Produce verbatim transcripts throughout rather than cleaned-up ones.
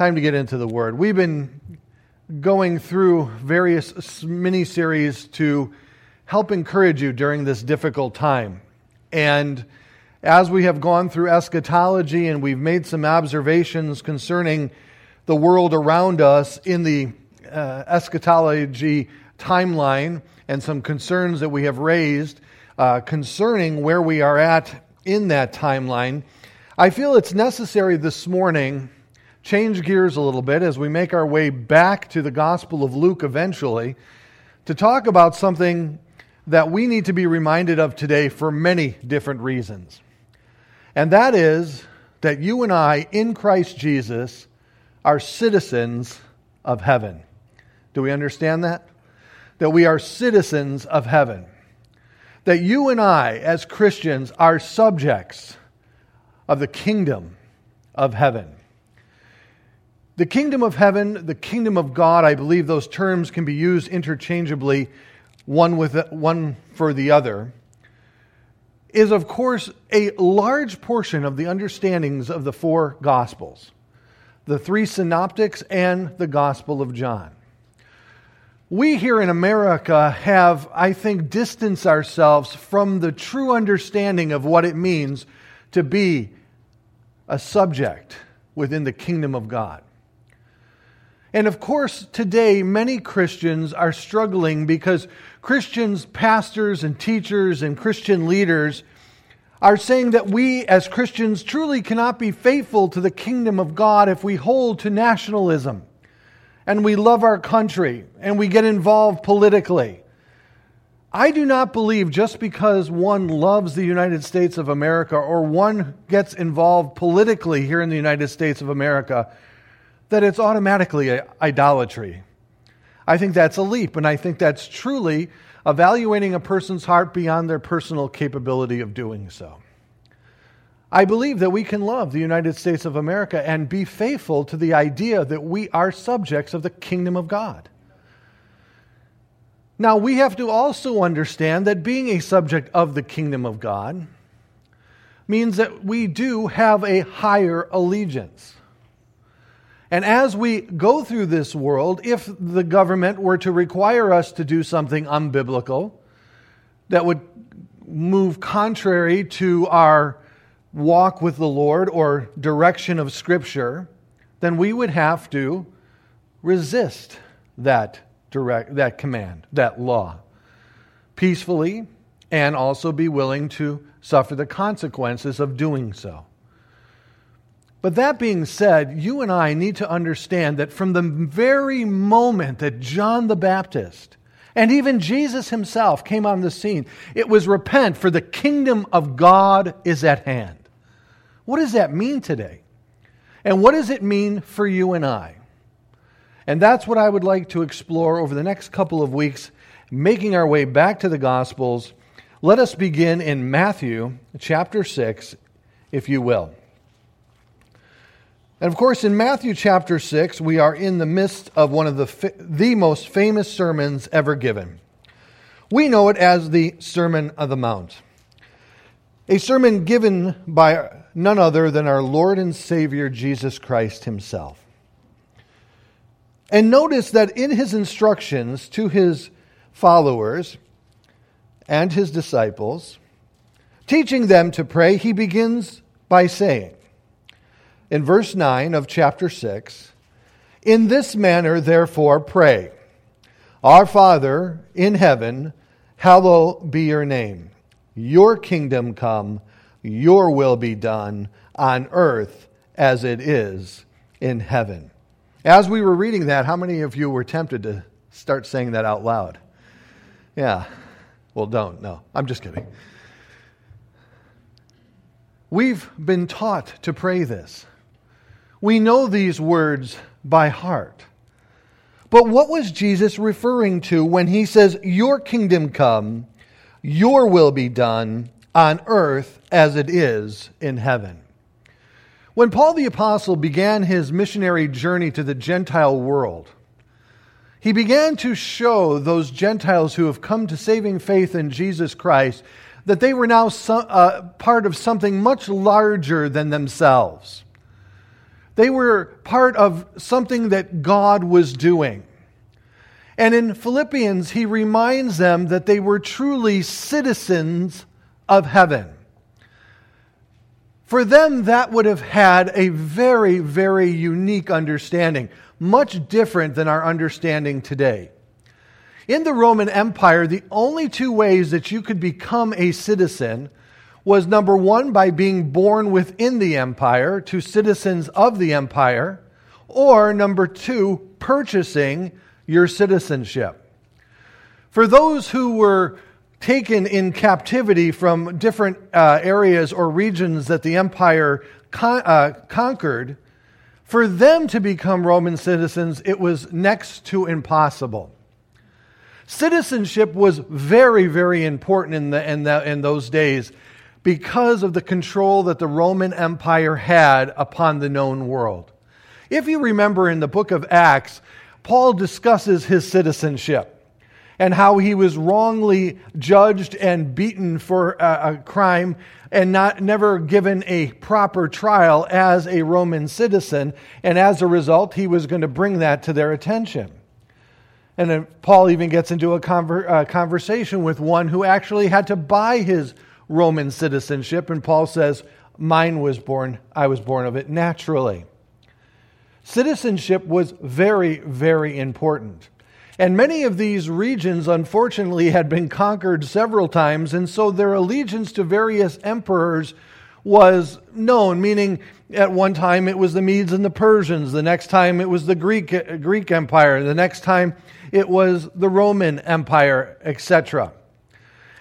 Time to get into the Word. We've been going through various mini-series to help encourage you during this difficult time. And as we have gone through eschatology and we've made some observations concerning the world around us in the uh, eschatology timeline and some concerns that we have raised uh, concerning where we are at in that timeline, I feel it's necessary this morning change gears a little bit as we make our way back to the Gospel of Luke eventually to talk about something that we need to be reminded of today for many different reasons. And that is that you and I in Christ Jesus are citizens of heaven. Do we understand that? That we are citizens of heaven. That you and I as Christians are subjects of the kingdom of heaven. The kingdom of heaven, the kingdom of God, I believe those terms can be used interchangeably, one with one for the other, is of course a large portion of the understandings of the four Gospels, the three synoptics and the Gospel of John. We here in America have, I think, distanced ourselves from the true understanding of what it means to be a subject within the kingdom of God. And of course, today, many Christians are struggling because Christians, pastors and teachers and Christian leaders are saying that we as Christians truly cannot be faithful to the kingdom of God if we hold to nationalism and we love our country and we get involved politically. I do not believe just because one loves the United States of America or one gets involved politically here in the United States of America that it's automatically idolatry. I think that's a leap, and I think that's truly evaluating a person's heart beyond their personal capability of doing so. I believe that we can love the United States of America and be faithful to the idea that we are subjects of the kingdom of God. Now, we have to also understand that being a subject of the kingdom of God means that we do have a higher allegiance. And as we go through this world, if the government were to require us to do something unbiblical that would move contrary to our walk with the Lord or direction of Scripture, then we would have to resist that direct, that command, that law, peacefully, and also be willing to suffer the consequences of doing so. But that being said, you and I need to understand that from the very moment that John the Baptist and even Jesus himself came on the scene, it was repent, for the kingdom of God is at hand. What does that mean today? And what does it mean for you and I? And that's what I would like to explore over the next couple of weeks, making our way back to the Gospels. Let us begin in Matthew chapter six, if you will. And of course, in Matthew chapter six, we are in the midst of one of the fa- the most famous sermons ever given. We know it as the Sermon on the Mount, a sermon given by none other than our Lord and Savior Jesus Christ himself. And notice that in his instructions to his followers and his disciples, teaching them to pray, he begins by saying, in verse nine of chapter six, "In this manner, therefore, pray. Our Father in heaven, hallowed be your name. Your kingdom come, your will be done on earth as it is in heaven." As we were reading that, how many of you were tempted to start saying that out loud? Yeah. Well, don't. No, I'm just kidding. We've been taught to pray this. We know these words by heart. But what was Jesus referring to when he says, "Your kingdom come, your will be done on earth as it is in heaven"? When Paul the Apostle began his missionary journey to the Gentile world, he began to show those Gentiles who have come to saving faith in Jesus Christ that they were now so, uh, part of something much larger than themselves. They were part of something that God was doing. And in Philippians, he reminds them that they were truly citizens of heaven. For them, that would have had a very, very unique understanding, much different than our understanding today. In the Roman Empire, the only two ways that you could become a citizen was, number one, by being born within the empire to citizens of the empire, or number two, purchasing your citizenship. For those who were taken in captivity from different uh, areas or regions that the empire con- uh, conquered, for them to become Roman citizens, it was next to impossible. Citizenship was very, very important in, the, in, the, in those days because of the control that the Roman Empire had upon the known world. If you remember in the book of Acts, Paul discusses his citizenship and how he was wrongly judged and beaten for a, a crime and not never given a proper trial as a Roman citizen. And as a result, he was going to bring that to their attention. And then Paul even gets into a conver, uh, conversation with one who actually had to buy his Roman citizenship. And Paul says, mine was born, I was born of it naturally. Citizenship was very, very important. And many of these regions, unfortunately, had been conquered several times, and so their allegiance to various emperors was known, meaning at one time it was the Medes and the Persians, the next time it was the Greek Greek Empire, the next time it was the Roman Empire, et cetera.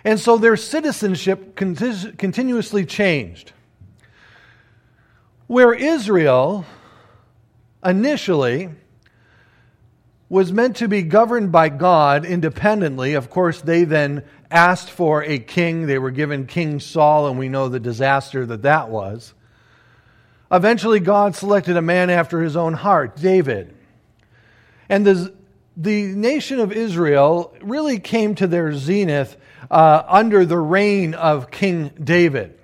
And so their citizenship conti- continuously changed. Where Israel initially was meant to be governed by God independently. Of course, they then asked for a king. They were given King Saul, and we know the disaster that that was. Eventually, God selected a man after his own heart, David. And the, the nation of Israel really came to their zenith uh, under the reign of King David.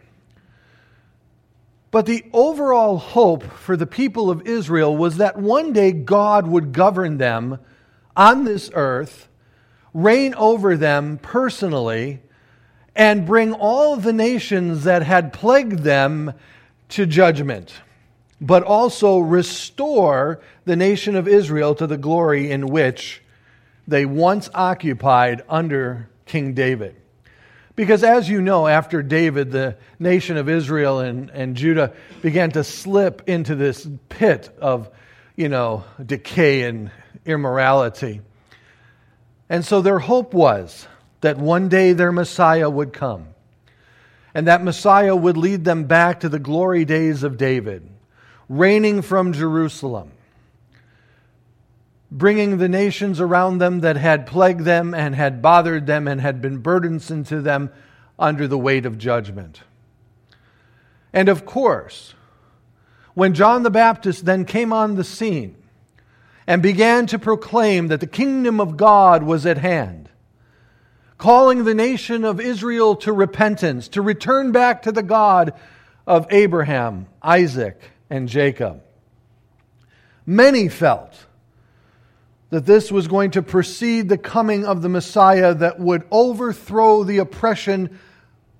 But the overall hope for the people of Israel was that one day God would govern them on this earth, reign over them personally, and bring all the nations that had plagued them to judgment, but also restore the nation of Israel to the glory in which they once occupied under King David. Because as you know, after David, the nation of Israel and, and Judah began to slip into this pit of, you know, decay and immorality. And so their hope was that one day their Messiah would come. And that Messiah would lead them back to the glory days of David, reigning from Jerusalem, bringing the nations around them that had plagued them and had bothered them and had been burdensome to them under the weight of judgment. And of course, when John the Baptist then came on the scene and began to proclaim that the kingdom of God was at hand, calling the nation of Israel to repentance, to return back to the God of Abraham, Isaac, and Jacob, many felt that this was going to precede the coming of the Messiah that would overthrow the oppression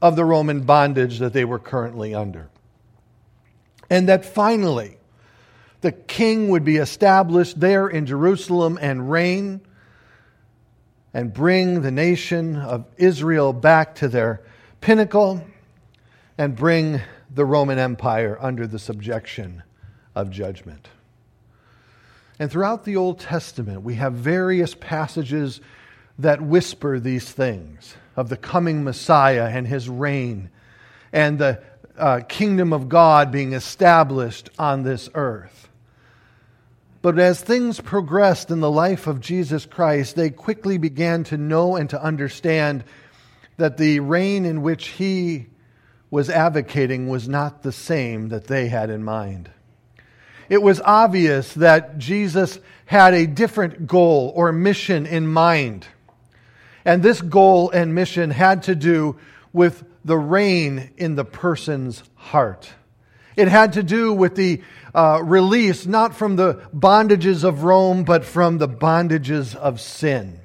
of the Roman bondage that they were currently under. And that finally, the king would be established there in Jerusalem and reign and bring the nation of Israel back to their pinnacle and bring the Roman Empire under the subjection of judgment. And throughout the Old Testament, we have various passages that whisper these things of the coming Messiah and his reign and the uh, kingdom of God being established on this earth. But as things progressed in the life of Jesus Christ, they quickly began to know and to understand that the reign in which he was advocating was not the same that they had in mind. It was obvious that Jesus had a different goal or mission in mind. And this goal and mission had to do with the reign in the person's heart. It had to do with the uh, release, not from the bondages of Rome, but from the bondages of sin.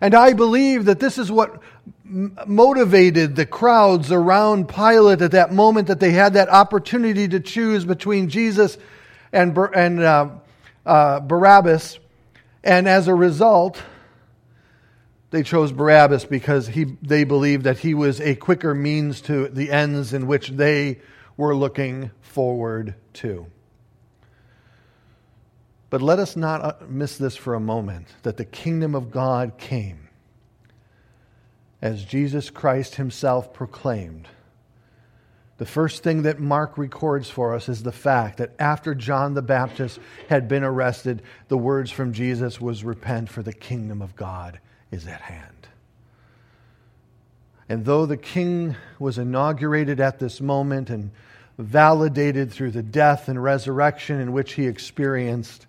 And I believe that this is what m- motivated the crowds around Pilate at that moment that they had that opportunity to choose between Jesus and, Bar- and uh, uh, Barabbas. And as a result, they chose Barabbas because he, they believed that he was a quicker means to the ends in which they were looking forward to. But let us not miss this for a moment, that the kingdom of God came, as Jesus Christ himself proclaimed. The first thing that Mark records for us is the fact that after John the Baptist had been arrested, the words from Jesus was, "Repent, for the kingdom of God is at hand." And though the king was inaugurated at this moment and validated through the death and resurrection in which he experienced,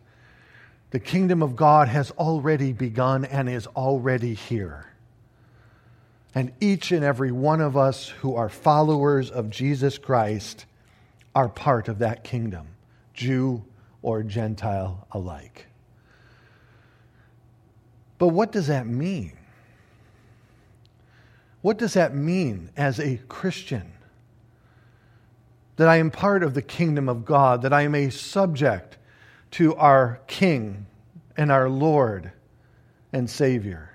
the kingdom of God has already begun and is already here. And each and every one of us who are followers of Jesus Christ are part of that kingdom, Jew or Gentile alike. But what does that mean? What does that mean as a Christian? That I am part of the kingdom of God, that I am a subject to our King and our Lord and Savior.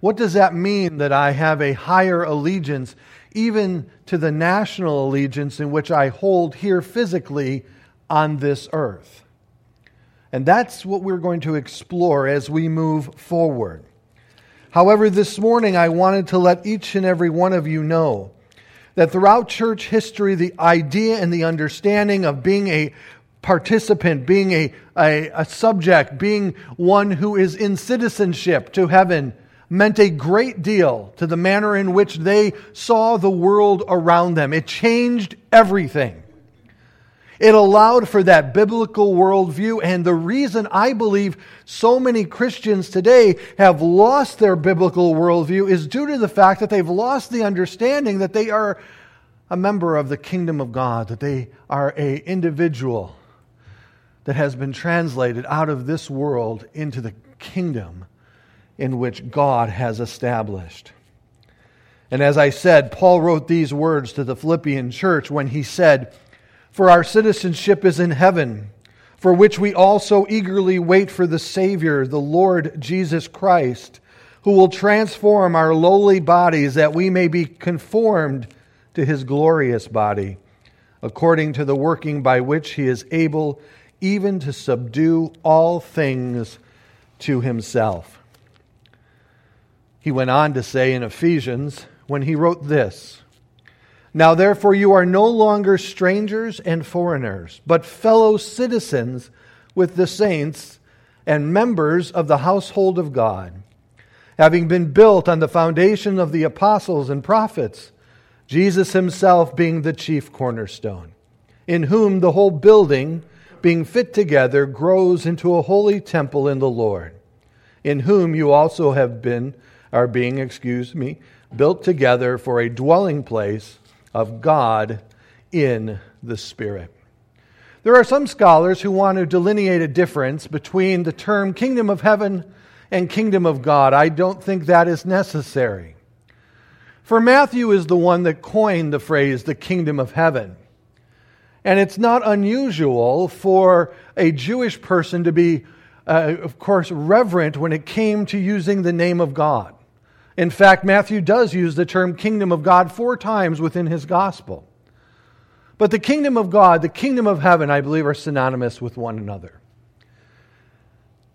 What does that mean that I have a higher allegiance, even to the national allegiance in which I hold here physically on this earth? And that's what we're going to explore as we move forward. However, this morning I wanted to let each and every one of you know that throughout church history, the idea and the understanding of being a participant, being a, a, a subject, being one who is in citizenship to heaven, meant a great deal to the manner in which they saw the world around them. It changed everything. It allowed for that biblical worldview, and the reason I believe so many Christians today have lost their biblical worldview is due to the fact that they've lost the understanding that they are a member of the kingdom of God, that they are an individual that has been translated out of this world into the kingdom in which God has established. And as I said, Paul wrote these words to the Philippian church when he said, "For our citizenship is in heaven, for which we also eagerly wait for the Savior, the Lord Jesus Christ, who will transform our lowly bodies that we may be conformed to his glorious body, according to the working by which he is able even to subdue all things to himself." He went on to say in Ephesians when he wrote this, "Now therefore you are no longer strangers and foreigners, but fellow citizens with the saints and members of the household of God, having been built on the foundation of the apostles and prophets, Jesus himself being the chief cornerstone, in whom the whole building, being fit together, grows into a holy temple in the Lord, in whom you also have been, are being, excuse me, built together for a dwelling place of God in the Spirit." There are some scholars who want to delineate a difference between the term kingdom of heaven and kingdom of God. I don't think that is necessary. For Matthew is the one that coined the phrase the kingdom of heaven. And it's not unusual for a Jewish person to be, uh, of course, reverent when it came to using the name of God. In fact, Matthew does use the term kingdom of God four times within his gospel. But the kingdom of God, the kingdom of heaven, I believe, are synonymous with one another.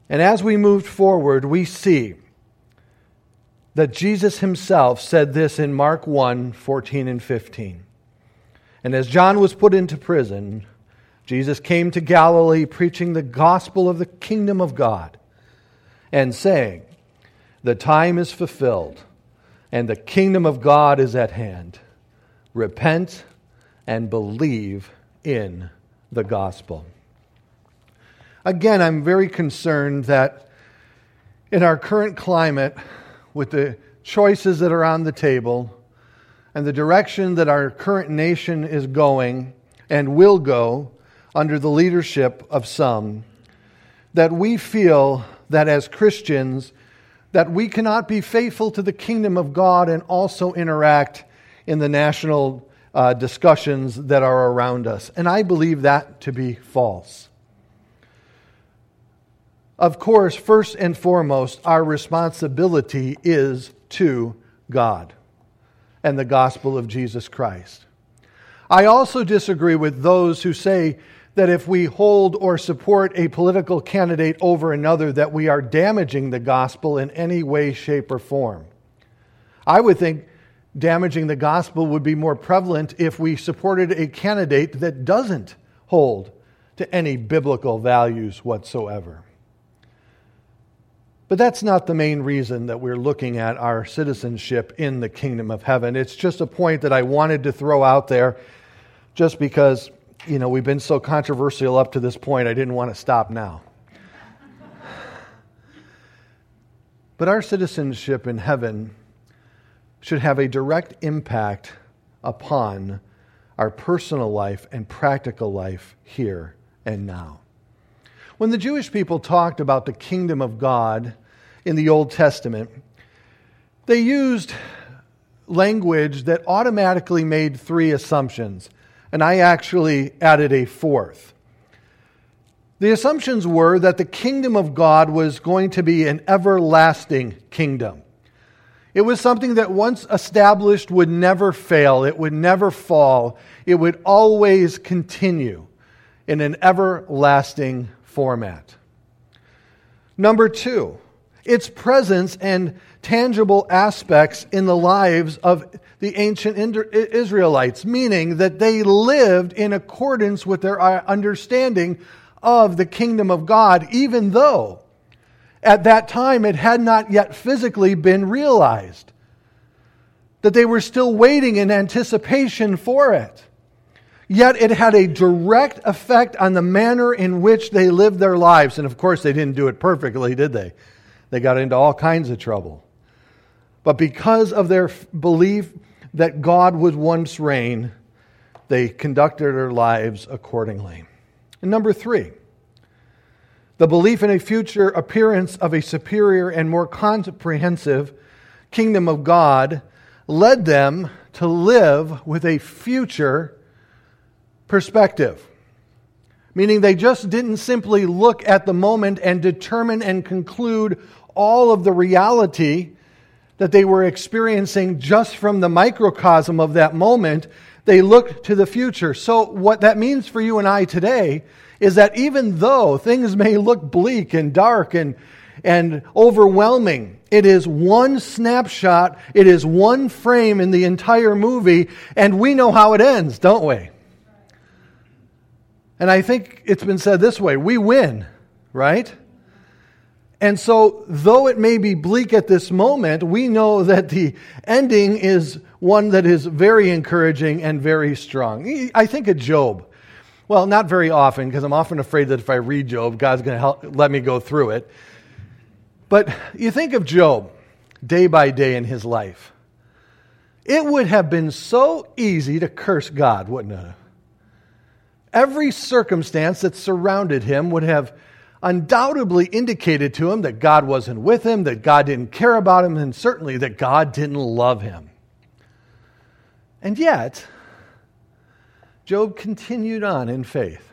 And as we moved forward, we see that Jesus himself said this in Mark one, fourteen and fifteen. "And as John was put into prison, Jesus came to Galilee preaching the gospel of the kingdom of God and saying, 'The time is fulfilled, and the kingdom of God is at hand. Repent and believe in the gospel.'" Again, I'm very concerned that in our current climate, with the choices that are on the table and the direction that our current nation is going and will go, under the leadership of some, that we feel that as Christians, that we cannot be faithful to the kingdom of God and also interact in the national uh, discussions that are around us. And I believe that to be false. Of course, first and foremost, our responsibility is to God and the gospel of Jesus Christ. I also disagree with those who say that if we hold or support a political candidate over another, that we are damaging the gospel in any way, shape, or form. I would think damaging the gospel would be more prevalent if we supported a candidate that doesn't hold to any biblical values whatsoever. But that's not the main reason that we're looking at our citizenship in the kingdom of heaven. It's just a point that I wanted to throw out there just because, you know, we've been so controversial up to this point, I didn't want to stop now. But our citizenship in heaven should have a direct impact upon our personal life and practical life here and now. When the Jewish people talked about the kingdom of God in the Old Testament, they used language that automatically made three assumptions, and I actually added a fourth. The assumptions were that the kingdom of God was going to be an everlasting kingdom. It was something that once established would never fail, it would never fall, it would always continue in an everlasting format. Number two, its presence and tangible aspects in the lives of the ancient Israelites, meaning that they lived in accordance with their understanding of the kingdom of God, even though at that time it had not yet physically been realized, that they were still waiting in anticipation for it. Yet it had a direct effect on the manner in which they lived their lives. And of course, they didn't do it perfectly, did they? They got into all kinds of trouble. But because of their belief that God would once reign, they conducted their lives accordingly. And number three, the belief in a future appearance of a superior and more comprehensive kingdom of God led them to live with a future perspective, meaning they just didn't simply look at the moment and determine and conclude all of the reality that they were experiencing just from the microcosm of that moment. They looked to the future. So what that means for you and I today is that even though things may look bleak and dark and and overwhelming, it is one snapshot, it is one frame in the entire movie, and we know how it ends, don't we? And I think it's been said this way, we win, right? And so, though it may be bleak at this moment, we know that the ending is one that is very encouraging and very strong. I think of Job. Well, not very often, because I'm often afraid that if I read Job, God's going to help let me go through it. But you think of Job day by day in his life. It would have been so easy to curse God, wouldn't it? Every circumstance that surrounded him would have undoubtedly indicated to him that God wasn't with him, that God didn't care about him, and certainly that God didn't love him. And yet, Job continued on in faith.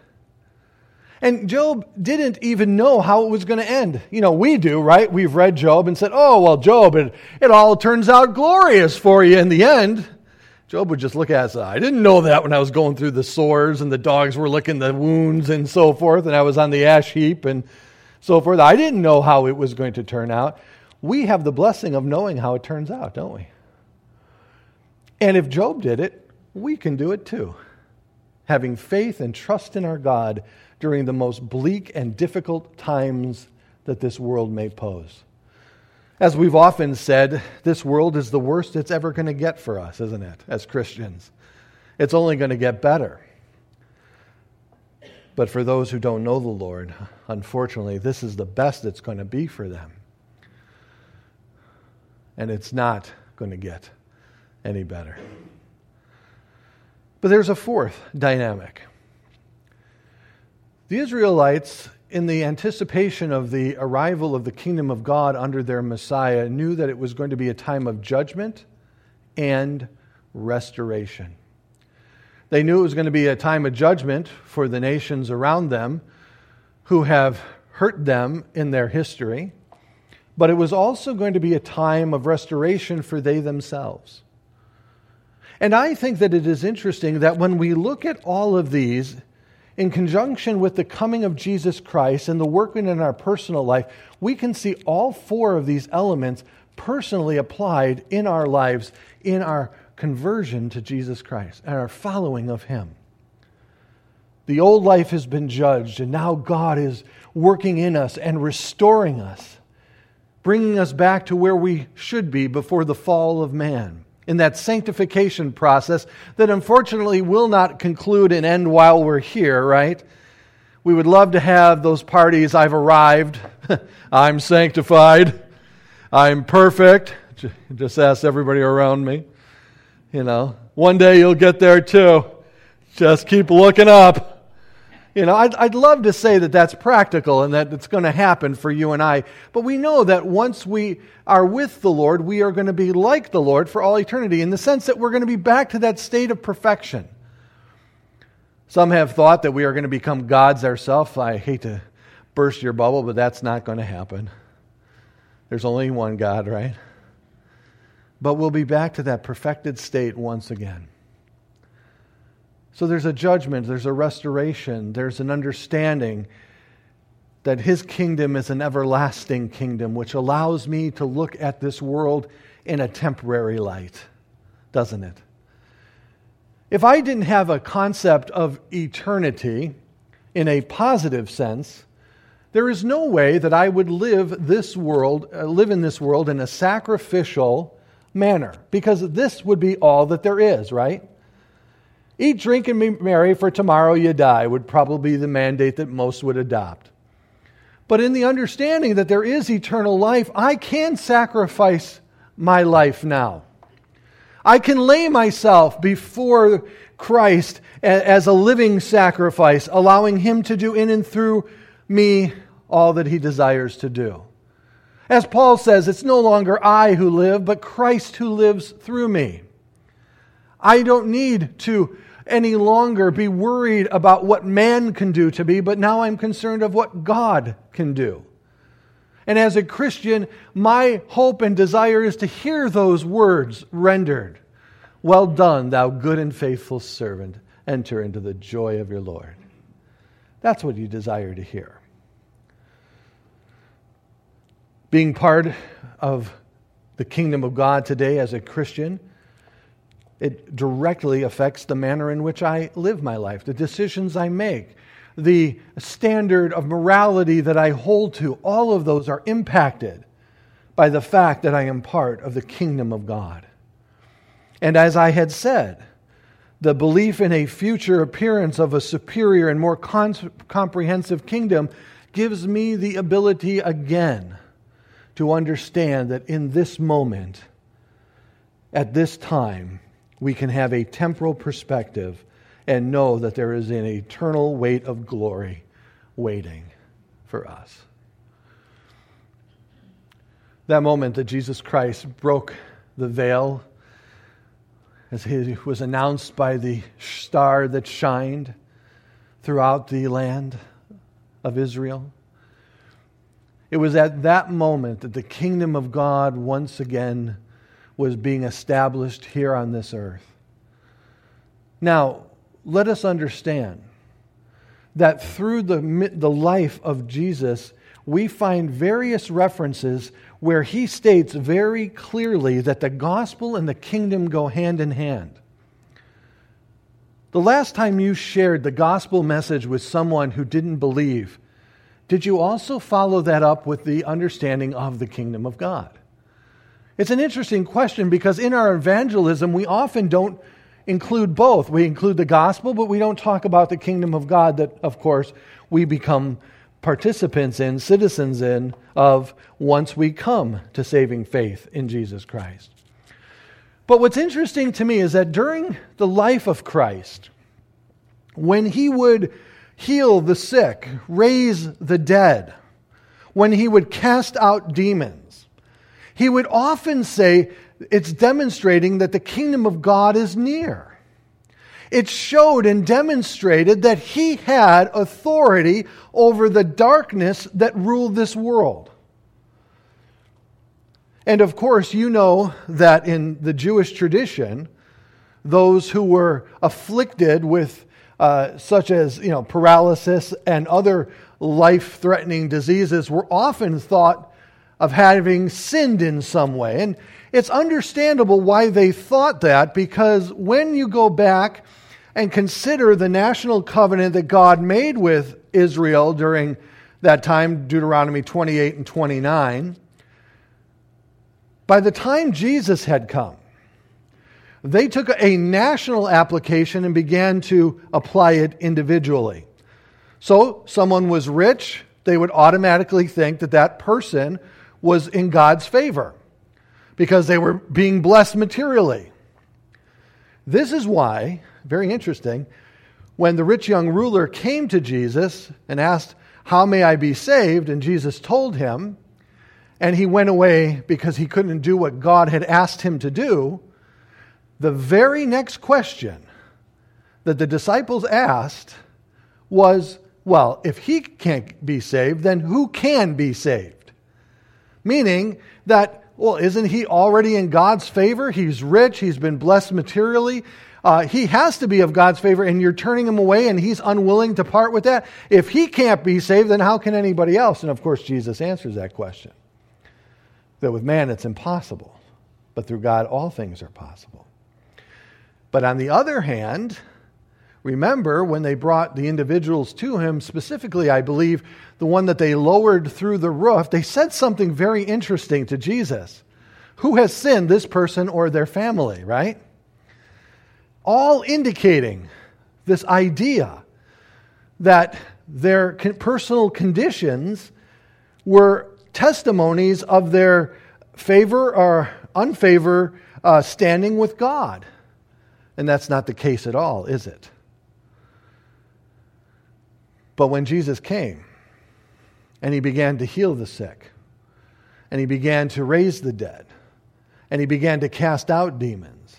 And Job didn't even know how it was going to end. You know, we do, right? We've read Job and said, oh, well, Job, it, it all turns out glorious for you in the end. Job would just look at us and say, I didn't know that when I was going through the sores and the dogs were licking the wounds and so forth, and I was on the ash heap and so forth. I didn't know how it was going to turn out. We have the blessing of knowing how it turns out, don't we? And if Job did it, we can do it too. Having faith and trust in our God during the most bleak and difficult times that this world may pose. As we've often said, this world is the worst it's ever going to get for us, isn't it, as Christians? It's only going to get better. But for those who don't know the Lord, unfortunately, this is the best it's going to be for them. And it's not going to get any better. But there's a fourth dynamic. The Israelites, in the anticipation of the arrival of the kingdom of God under their Messiah, knew that it was going to be a time of judgment and restoration. They knew it was going to be a time of judgment for the nations around them who have hurt them in their history, but it was also going to be a time of restoration for they themselves. And I think that it is interesting that when we look at all of these in conjunction with the coming of Jesus Christ and the working in our personal life, we can see all four of these elements personally applied in our lives, in our conversion to Jesus Christ and our following of Him. The old life has been judged, and now God is working in us and restoring us, bringing us back to where we should be before the fall of man, in that sanctification process that unfortunately will not conclude and end while we're here, right? We would love to have those parties, I've arrived, I'm sanctified, I'm perfect. Just ask everybody around me. You know, one day you'll get there too. Just keep looking up. You know, I'd, I'd love to say that that's practical and that it's going to happen for you and I. But we know that once we are with the Lord, we are going to be like the Lord for all eternity in the sense that we're going to be back to that state of perfection. Some have thought that we are going to become gods ourselves. I hate to burst your bubble, but that's not going to happen. There's only one God, right? But we'll be back to that perfected state once again. So there's a judgment, there's a restoration, there's an understanding that His kingdom is an everlasting kingdom, which allows me to look at this world in a temporary light, doesn't it? If I didn't have a concept of eternity in a positive sense, there is no way that I would live this world, uh, live in this world in a sacrificial manner, because this would be all that there is, right? Eat, drink, and be merry, for tomorrow you die would probably be the mandate that most would adopt. But in the understanding that there is eternal life, I can sacrifice my life now. I can lay myself before Christ as a living sacrifice, allowing Him to do in and through me all that He desires to do. As Paul says, it's no longer I who live, but Christ who lives through me. I don't need to any longer be worried about what man can do to me, but now I'm concerned of what God can do. And as a Christian, my hope and desire is to hear those words rendered. Well done, thou good and faithful servant. Enter into the joy of your Lord. That's what you desire to hear. Being part of the kingdom of God today as a Christian, it directly affects the manner in which I live my life, the decisions I make, the standard of morality that I hold to. All of those are impacted by the fact that I am part of the kingdom of God. And as I had said, the belief in a future appearance of a superior and more con- comprehensive kingdom gives me the ability again to understand that in this moment, at this time, we can have a temporal perspective and know that there is an eternal weight of glory waiting for us. That moment that Jesus Christ broke the veil, as He was announced by the star that shined throughout the land of Israel, it was at that moment that the kingdom of God once again was being established here on this earth. Now, let us understand that through the, the life of Jesus, we find various references where He states very clearly that the gospel and the kingdom go hand in hand. The last time you shared the gospel message with someone who didn't believe, did you also follow that up with the understanding of the kingdom of God? It's an interesting question because in our evangelism, we often don't include both. We include the gospel, but we don't talk about the kingdom of God that, of course, we become participants in, citizens in, of once we come to saving faith in Jesus Christ. But what's interesting to me is that during the life of Christ, when He would heal the sick, raise the dead, when he would cast out demons, he would often say it's demonstrating that the kingdom of God is near. It showed and demonstrated that he had authority over the darkness that ruled this world. And of course, you know that in the Jewish tradition, those who were afflicted with uh, such as you know paralysis and other life-threatening diseases were often thought of having sinned in some way. And it's understandable why they thought that, because when you go back and consider the national covenant that God made with Israel during that time, Deuteronomy twenty-eight and twenty-nine, by the time Jesus had come, they took a national application and began to apply it individually. So someone was rich, they would automatically think that that person was in God's favor because they were being blessed materially. This is why, very interesting, when the rich young ruler came to Jesus and asked, "How may I be saved?" and Jesus told him, and he went away because he couldn't do what God had asked him to do, the very next question that the disciples asked was, well, if he can't be saved, then who can be saved? Meaning that, well, isn't he already in God's favor? He's rich, he's been blessed materially. Uh, he has to be of God's favor, and you're turning him away, and he's unwilling to part with that. If he can't be saved, then how can anybody else? And of course, Jesus answers that question. That with man it's impossible, but through God all things are possible. But on the other hand, remember when they brought the individuals to him, specifically, I believe, the one that they lowered through the roof, they said something very interesting to Jesus. Who has sinned, this person or their family, right? All indicating this idea that their personal conditions were testimonies of their favor or unfavor uh, standing with God. And that's not the case at all, is it? But when Jesus came and he began to heal the sick and he began to raise the dead and he began to cast out demons,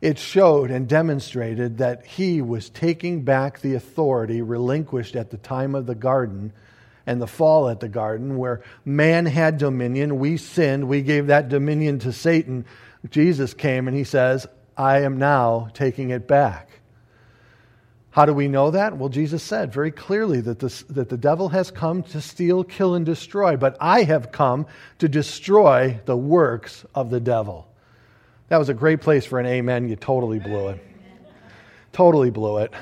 it showed and demonstrated that he was taking back the authority relinquished at the time of the garden and the fall at the garden, where man had dominion, we sinned, we gave that dominion to Satan. Jesus came and he says, I am now taking it back. How do we know that? Well, Jesus said very clearly that, this, that the devil has come to steal, kill, and destroy, but I have come to destroy the works of the devil. That was a great place for an amen. You totally blew it. Totally blew it.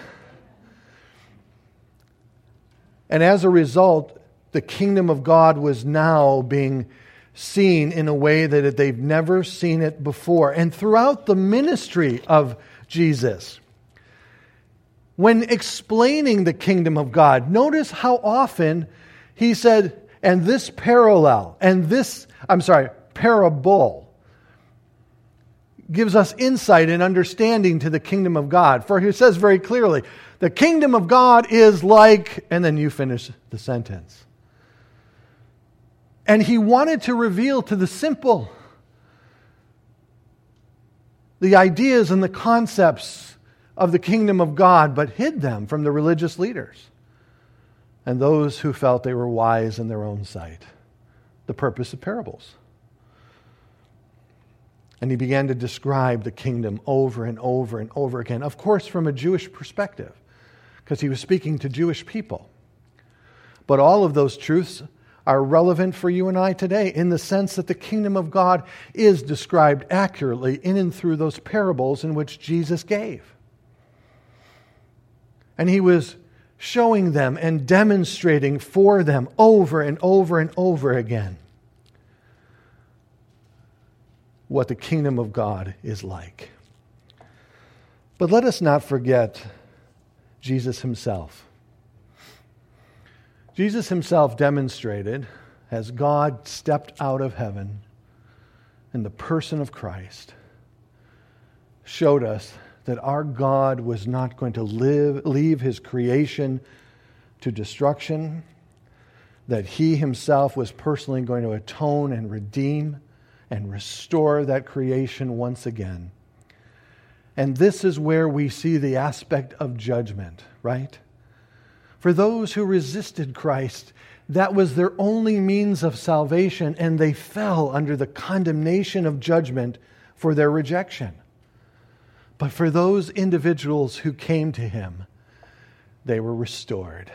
And as a result, the kingdom of God was now being seen in a way that they've never seen it before. And throughout the ministry of Jesus, when explaining the kingdom of God, notice how often he said, and this parallel, and this, I'm sorry, parable, gives us insight and understanding to the kingdom of God. For he says very clearly, the kingdom of God is like, and then you finish the sentence. And he wanted to reveal to the simple the ideas and the concepts of the kingdom of God, but hid them from the religious leaders and those who felt they were wise in their own sight. The purpose of parables. And he began to describe the kingdom over and over and over again, of course from a Jewish perspective, because he was speaking to Jewish people. But all of those truths are relevant for you and I today in the sense that the kingdom of God is described accurately in and through those parables in which Jesus gave. And he was showing them and demonstrating for them over and over and over again what the kingdom of God is like. But let us not forget Jesus himself. Jesus himself demonstrated, as God stepped out of heaven in the person of Christ, showed us that our God was not going to live, leave His creation to destruction, that He Himself was personally going to atone and redeem and restore that creation once again. And this is where we see the aspect of judgment, right? For those who resisted Christ, that was their only means of salvation, and they fell under the condemnation of judgment for their rejection. But for those individuals who came to Him, they were restored.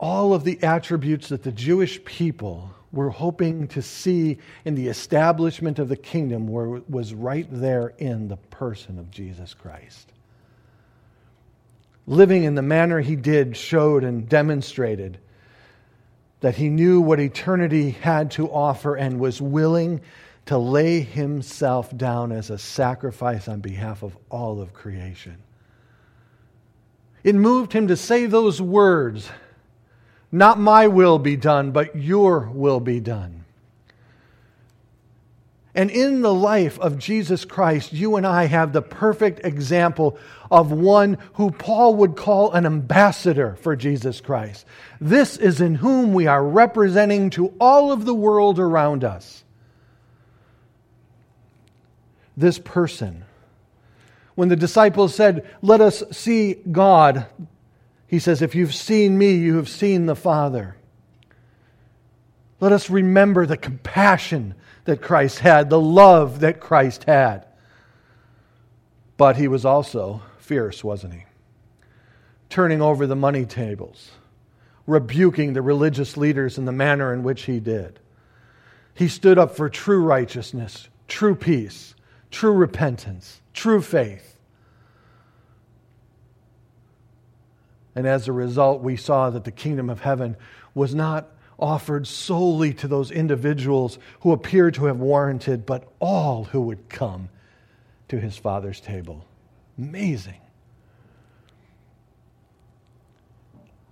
All of the attributes that the Jewish people were hoping to see in the establishment of the kingdom were, was right there in the person of Jesus Christ. Living in the manner He did showed and demonstrated that He knew what eternity had to offer and was willing to lay Himself down as a sacrifice on behalf of all of creation. It moved Him to say those words, "Not my will be done, but your will be done." And in the life of Jesus Christ, you and I have the perfect example of one who Paul would call an ambassador for Jesus Christ. This is in whom we are representing to all of the world around us. This person, when the disciples said, "Let us see God," He says, "If you've seen me, you have seen the Father." Let us remember the compassion that Christ had, the love that Christ had. But He was also fierce, wasn't He? Turning over the money tables, rebuking the religious leaders in the manner in which He did. He stood up for true righteousness, true peace, true repentance, true faith. And as a result, we saw that the kingdom of heaven was not offered solely to those individuals who appeared to have warranted, but all who would come to His Father's table. Amazing.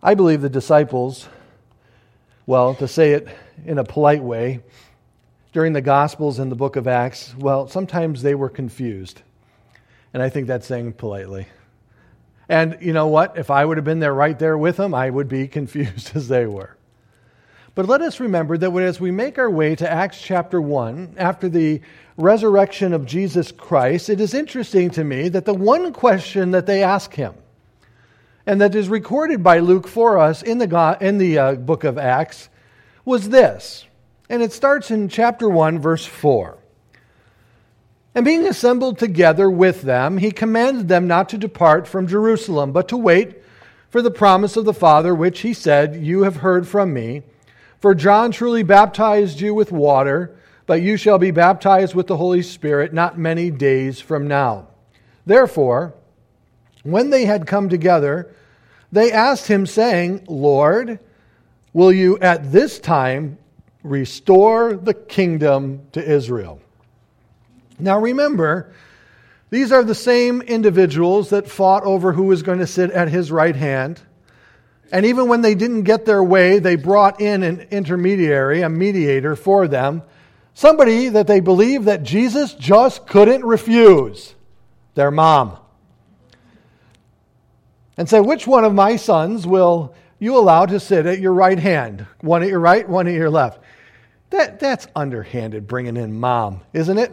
I believe the disciples, well, to say it in a polite way, during the Gospels and the book of Acts, well, sometimes they were confused. And I think that's saying politely. And you know what? If I would have been there right there with them, I would be confused as they were. But let us remember that as we make our way to Acts chapter one, after the resurrection of Jesus Christ, it is interesting to me that the one question that they ask Him, and that is recorded by Luke for us in the, God, in the uh, book of Acts, was this. And it starts in chapter one, verse four. "And being assembled together with them, He commanded them not to depart from Jerusalem, but to wait for the promise of the Father, which He said, 'You have heard from me. For John truly baptized you with water, but you shall be baptized with the Holy Spirit not many days from now.' Therefore, when they had come together, they asked Him, saying, 'Lord, will you at this time restore the kingdom to Israel?'" Now remember, these are the same individuals that fought over who was going to sit at His right hand. And even when they didn't get their way, they brought in an intermediary, a mediator for them, somebody that they believed that Jesus just couldn't refuse, their mom. And said, "Which one of my sons will you allow to sit at your right hand? One at your right, one at your left." That, that's underhanded, bringing in mom, isn't it?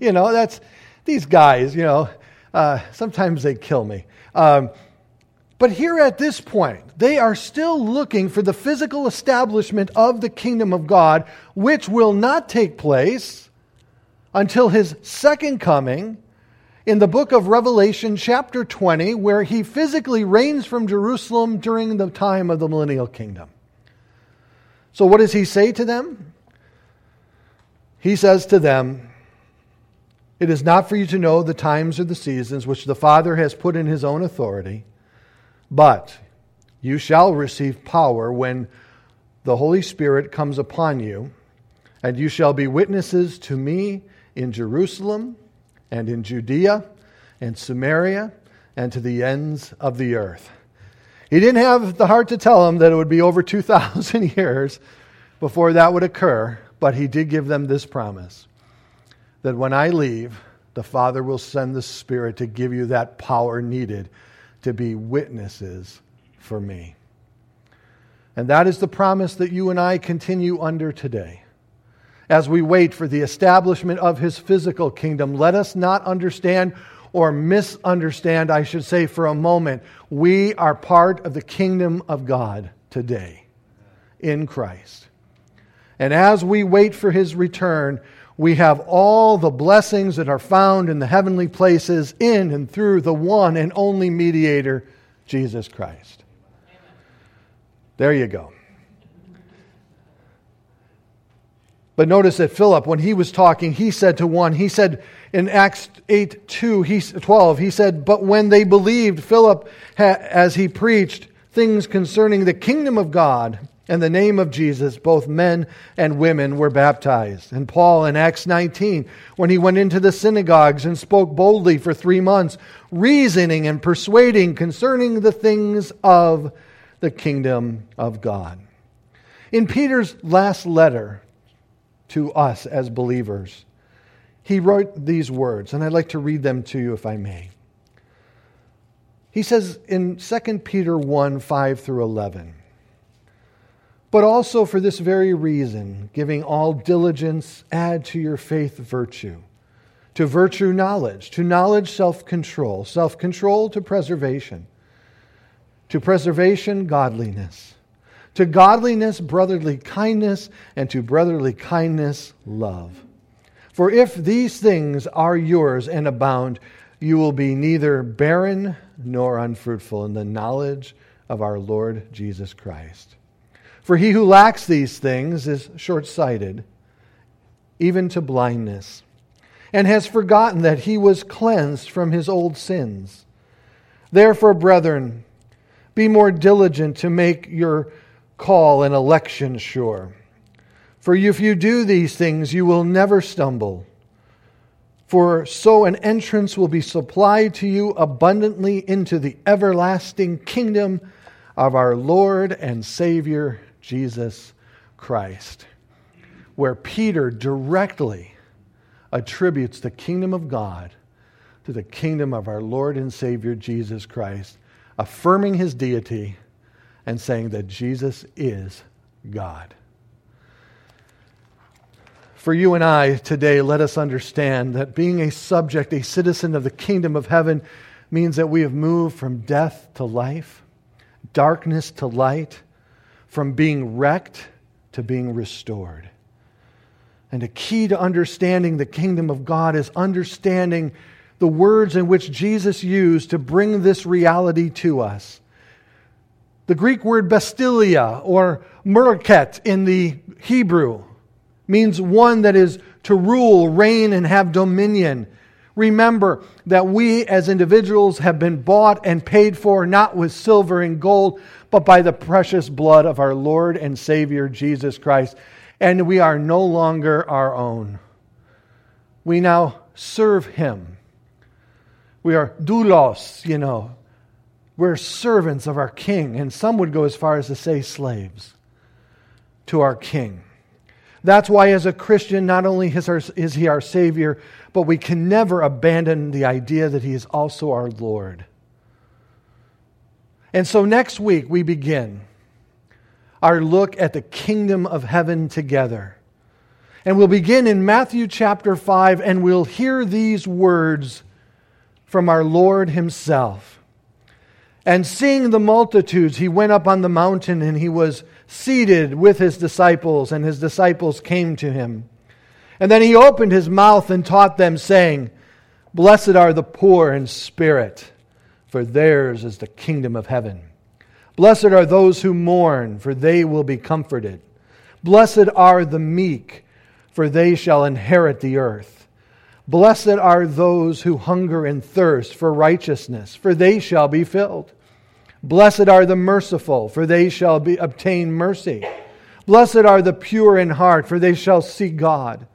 You know, that's, these guys, you know, uh, sometimes they kill me. Um, but here at this point, they are still looking for the physical establishment of the kingdom of God, which will not take place until His second coming in the book of Revelation chapter twenty, where He physically reigns from Jerusalem during the time of the millennial kingdom. So what does He say to them? He says to them, "It is not for you to know the times or the seasons which the Father has put in His own authority, but you shall receive power when the Holy Spirit comes upon you, and you shall be witnesses to me in Jerusalem and in Judea and Samaria and to the ends of the earth." He didn't have the heart to tell them that it would be over two thousand years before that would occur, but He did give them this promise, that when I leave, the Father will send the Spirit to give you that power needed to be witnesses for me. And that is the promise that you and I continue under today. As we wait for the establishment of his physical kingdom, let us not understand or misunderstand, I should say, for a moment. We are part of the kingdom of God today in Christ. And as we wait for his return, we have all the blessings that are found in the heavenly places in and through the one and only mediator, Jesus Christ. There you go. But notice that Philip, when he was talking, he said to one, he said in Acts eight two, he, twelve, he said, but when they believed Philip as he preached things concerning the kingdom of God and the name of Jesus, both men and women were baptized. And Paul in Acts nineteen, when he went into the synagogues and spoke boldly for three months, reasoning and persuading concerning the things of the kingdom of God. In Peter's last letter to us as believers, he wrote these words, and I'd like to read them to you if I may. He says in Second Peter one, five through eleven, but also for this very reason, giving all diligence, add to your faith virtue, to virtue knowledge, to knowledge self-control, self-control to preservation, to preservation godliness, to godliness, brotherly kindness, and to brotherly kindness, love. For if these things are yours and abound, you will be neither barren nor unfruitful in the knowledge of our Lord Jesus Christ. For he who lacks these things is short-sighted, even to blindness, and has forgotten that he was cleansed from his old sins. Therefore, brethren, be more diligent to make your call an election sure. For if you do these things, you will never stumble. For so an entrance will be supplied to you abundantly into the everlasting kingdom of our Lord and Savior, Jesus Christ. Where Peter directly attributes the kingdom of God to the kingdom of our Lord and Savior, Jesus Christ, affirming his deity and saying that Jesus is God. For you and I today, let us understand that being a subject, a citizen of the kingdom of heaven, means that we have moved from death to life, darkness to light, from being wrecked to being restored. And a key to understanding the kingdom of God is understanding the words in which Jesus used to bring this reality to us. The Greek word basileia, or merket in the Hebrew, means one that is to rule, reign, and have dominion. Remember that we as individuals have been bought and paid for not with silver and gold, but by the precious blood of our Lord and Savior Jesus Christ. And we are no longer our own. We now serve Him. We are doulos, you know. We're servants of our king, and some would go as far as to say slaves to our king. That's why as a Christian, not only is, our, is he our Savior, but we can never abandon the idea that he is also our Lord. And so next week we begin our look at the kingdom of heaven together. And we'll begin in Matthew chapter five, and we'll hear these words from our Lord himself. And seeing the multitudes, he went up on the mountain, and he was seated with his disciples, and his disciples came to him. And then he opened his mouth and taught them, saying, blessed are the poor in spirit, for theirs is the kingdom of heaven. Blessed are those who mourn, for they will be comforted. Blessed are the meek, for they shall inherit the earth. Blessed are those who hunger and thirst for righteousness, for they shall be filled. Blessed are the merciful, for they shall be, obtain mercy. Blessed are the pure in heart, for they shall see God.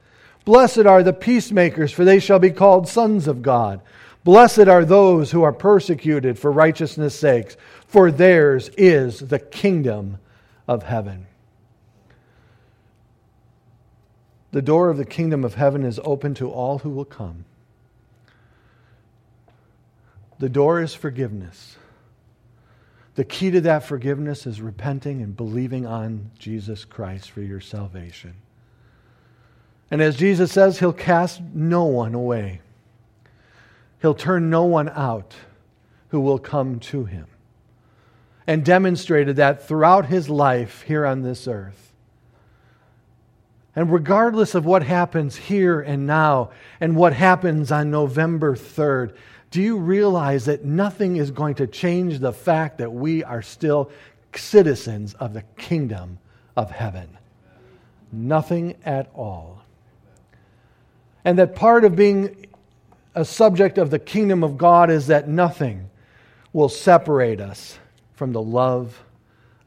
Blessed are the peacemakers, for they shall be called sons of God. Blessed are those who are persecuted for righteousness' sakes, for theirs is the kingdom of heaven. The door of the kingdom of heaven is open to all who will come. The door is forgiveness. The key to that forgiveness is repenting and believing on Jesus Christ for your salvation. And as Jesus says, He'll cast no one away. He'll turn no one out who will come to Him. And demonstrated that throughout His life here on this earth. And regardless of what happens here and now, and what happens on November third, do you realize that nothing is going to change the fact that we are still citizens of the kingdom of heaven? Nothing at all. And that part of being a subject of the kingdom of God is that nothing will separate us from the love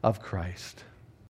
of Christ.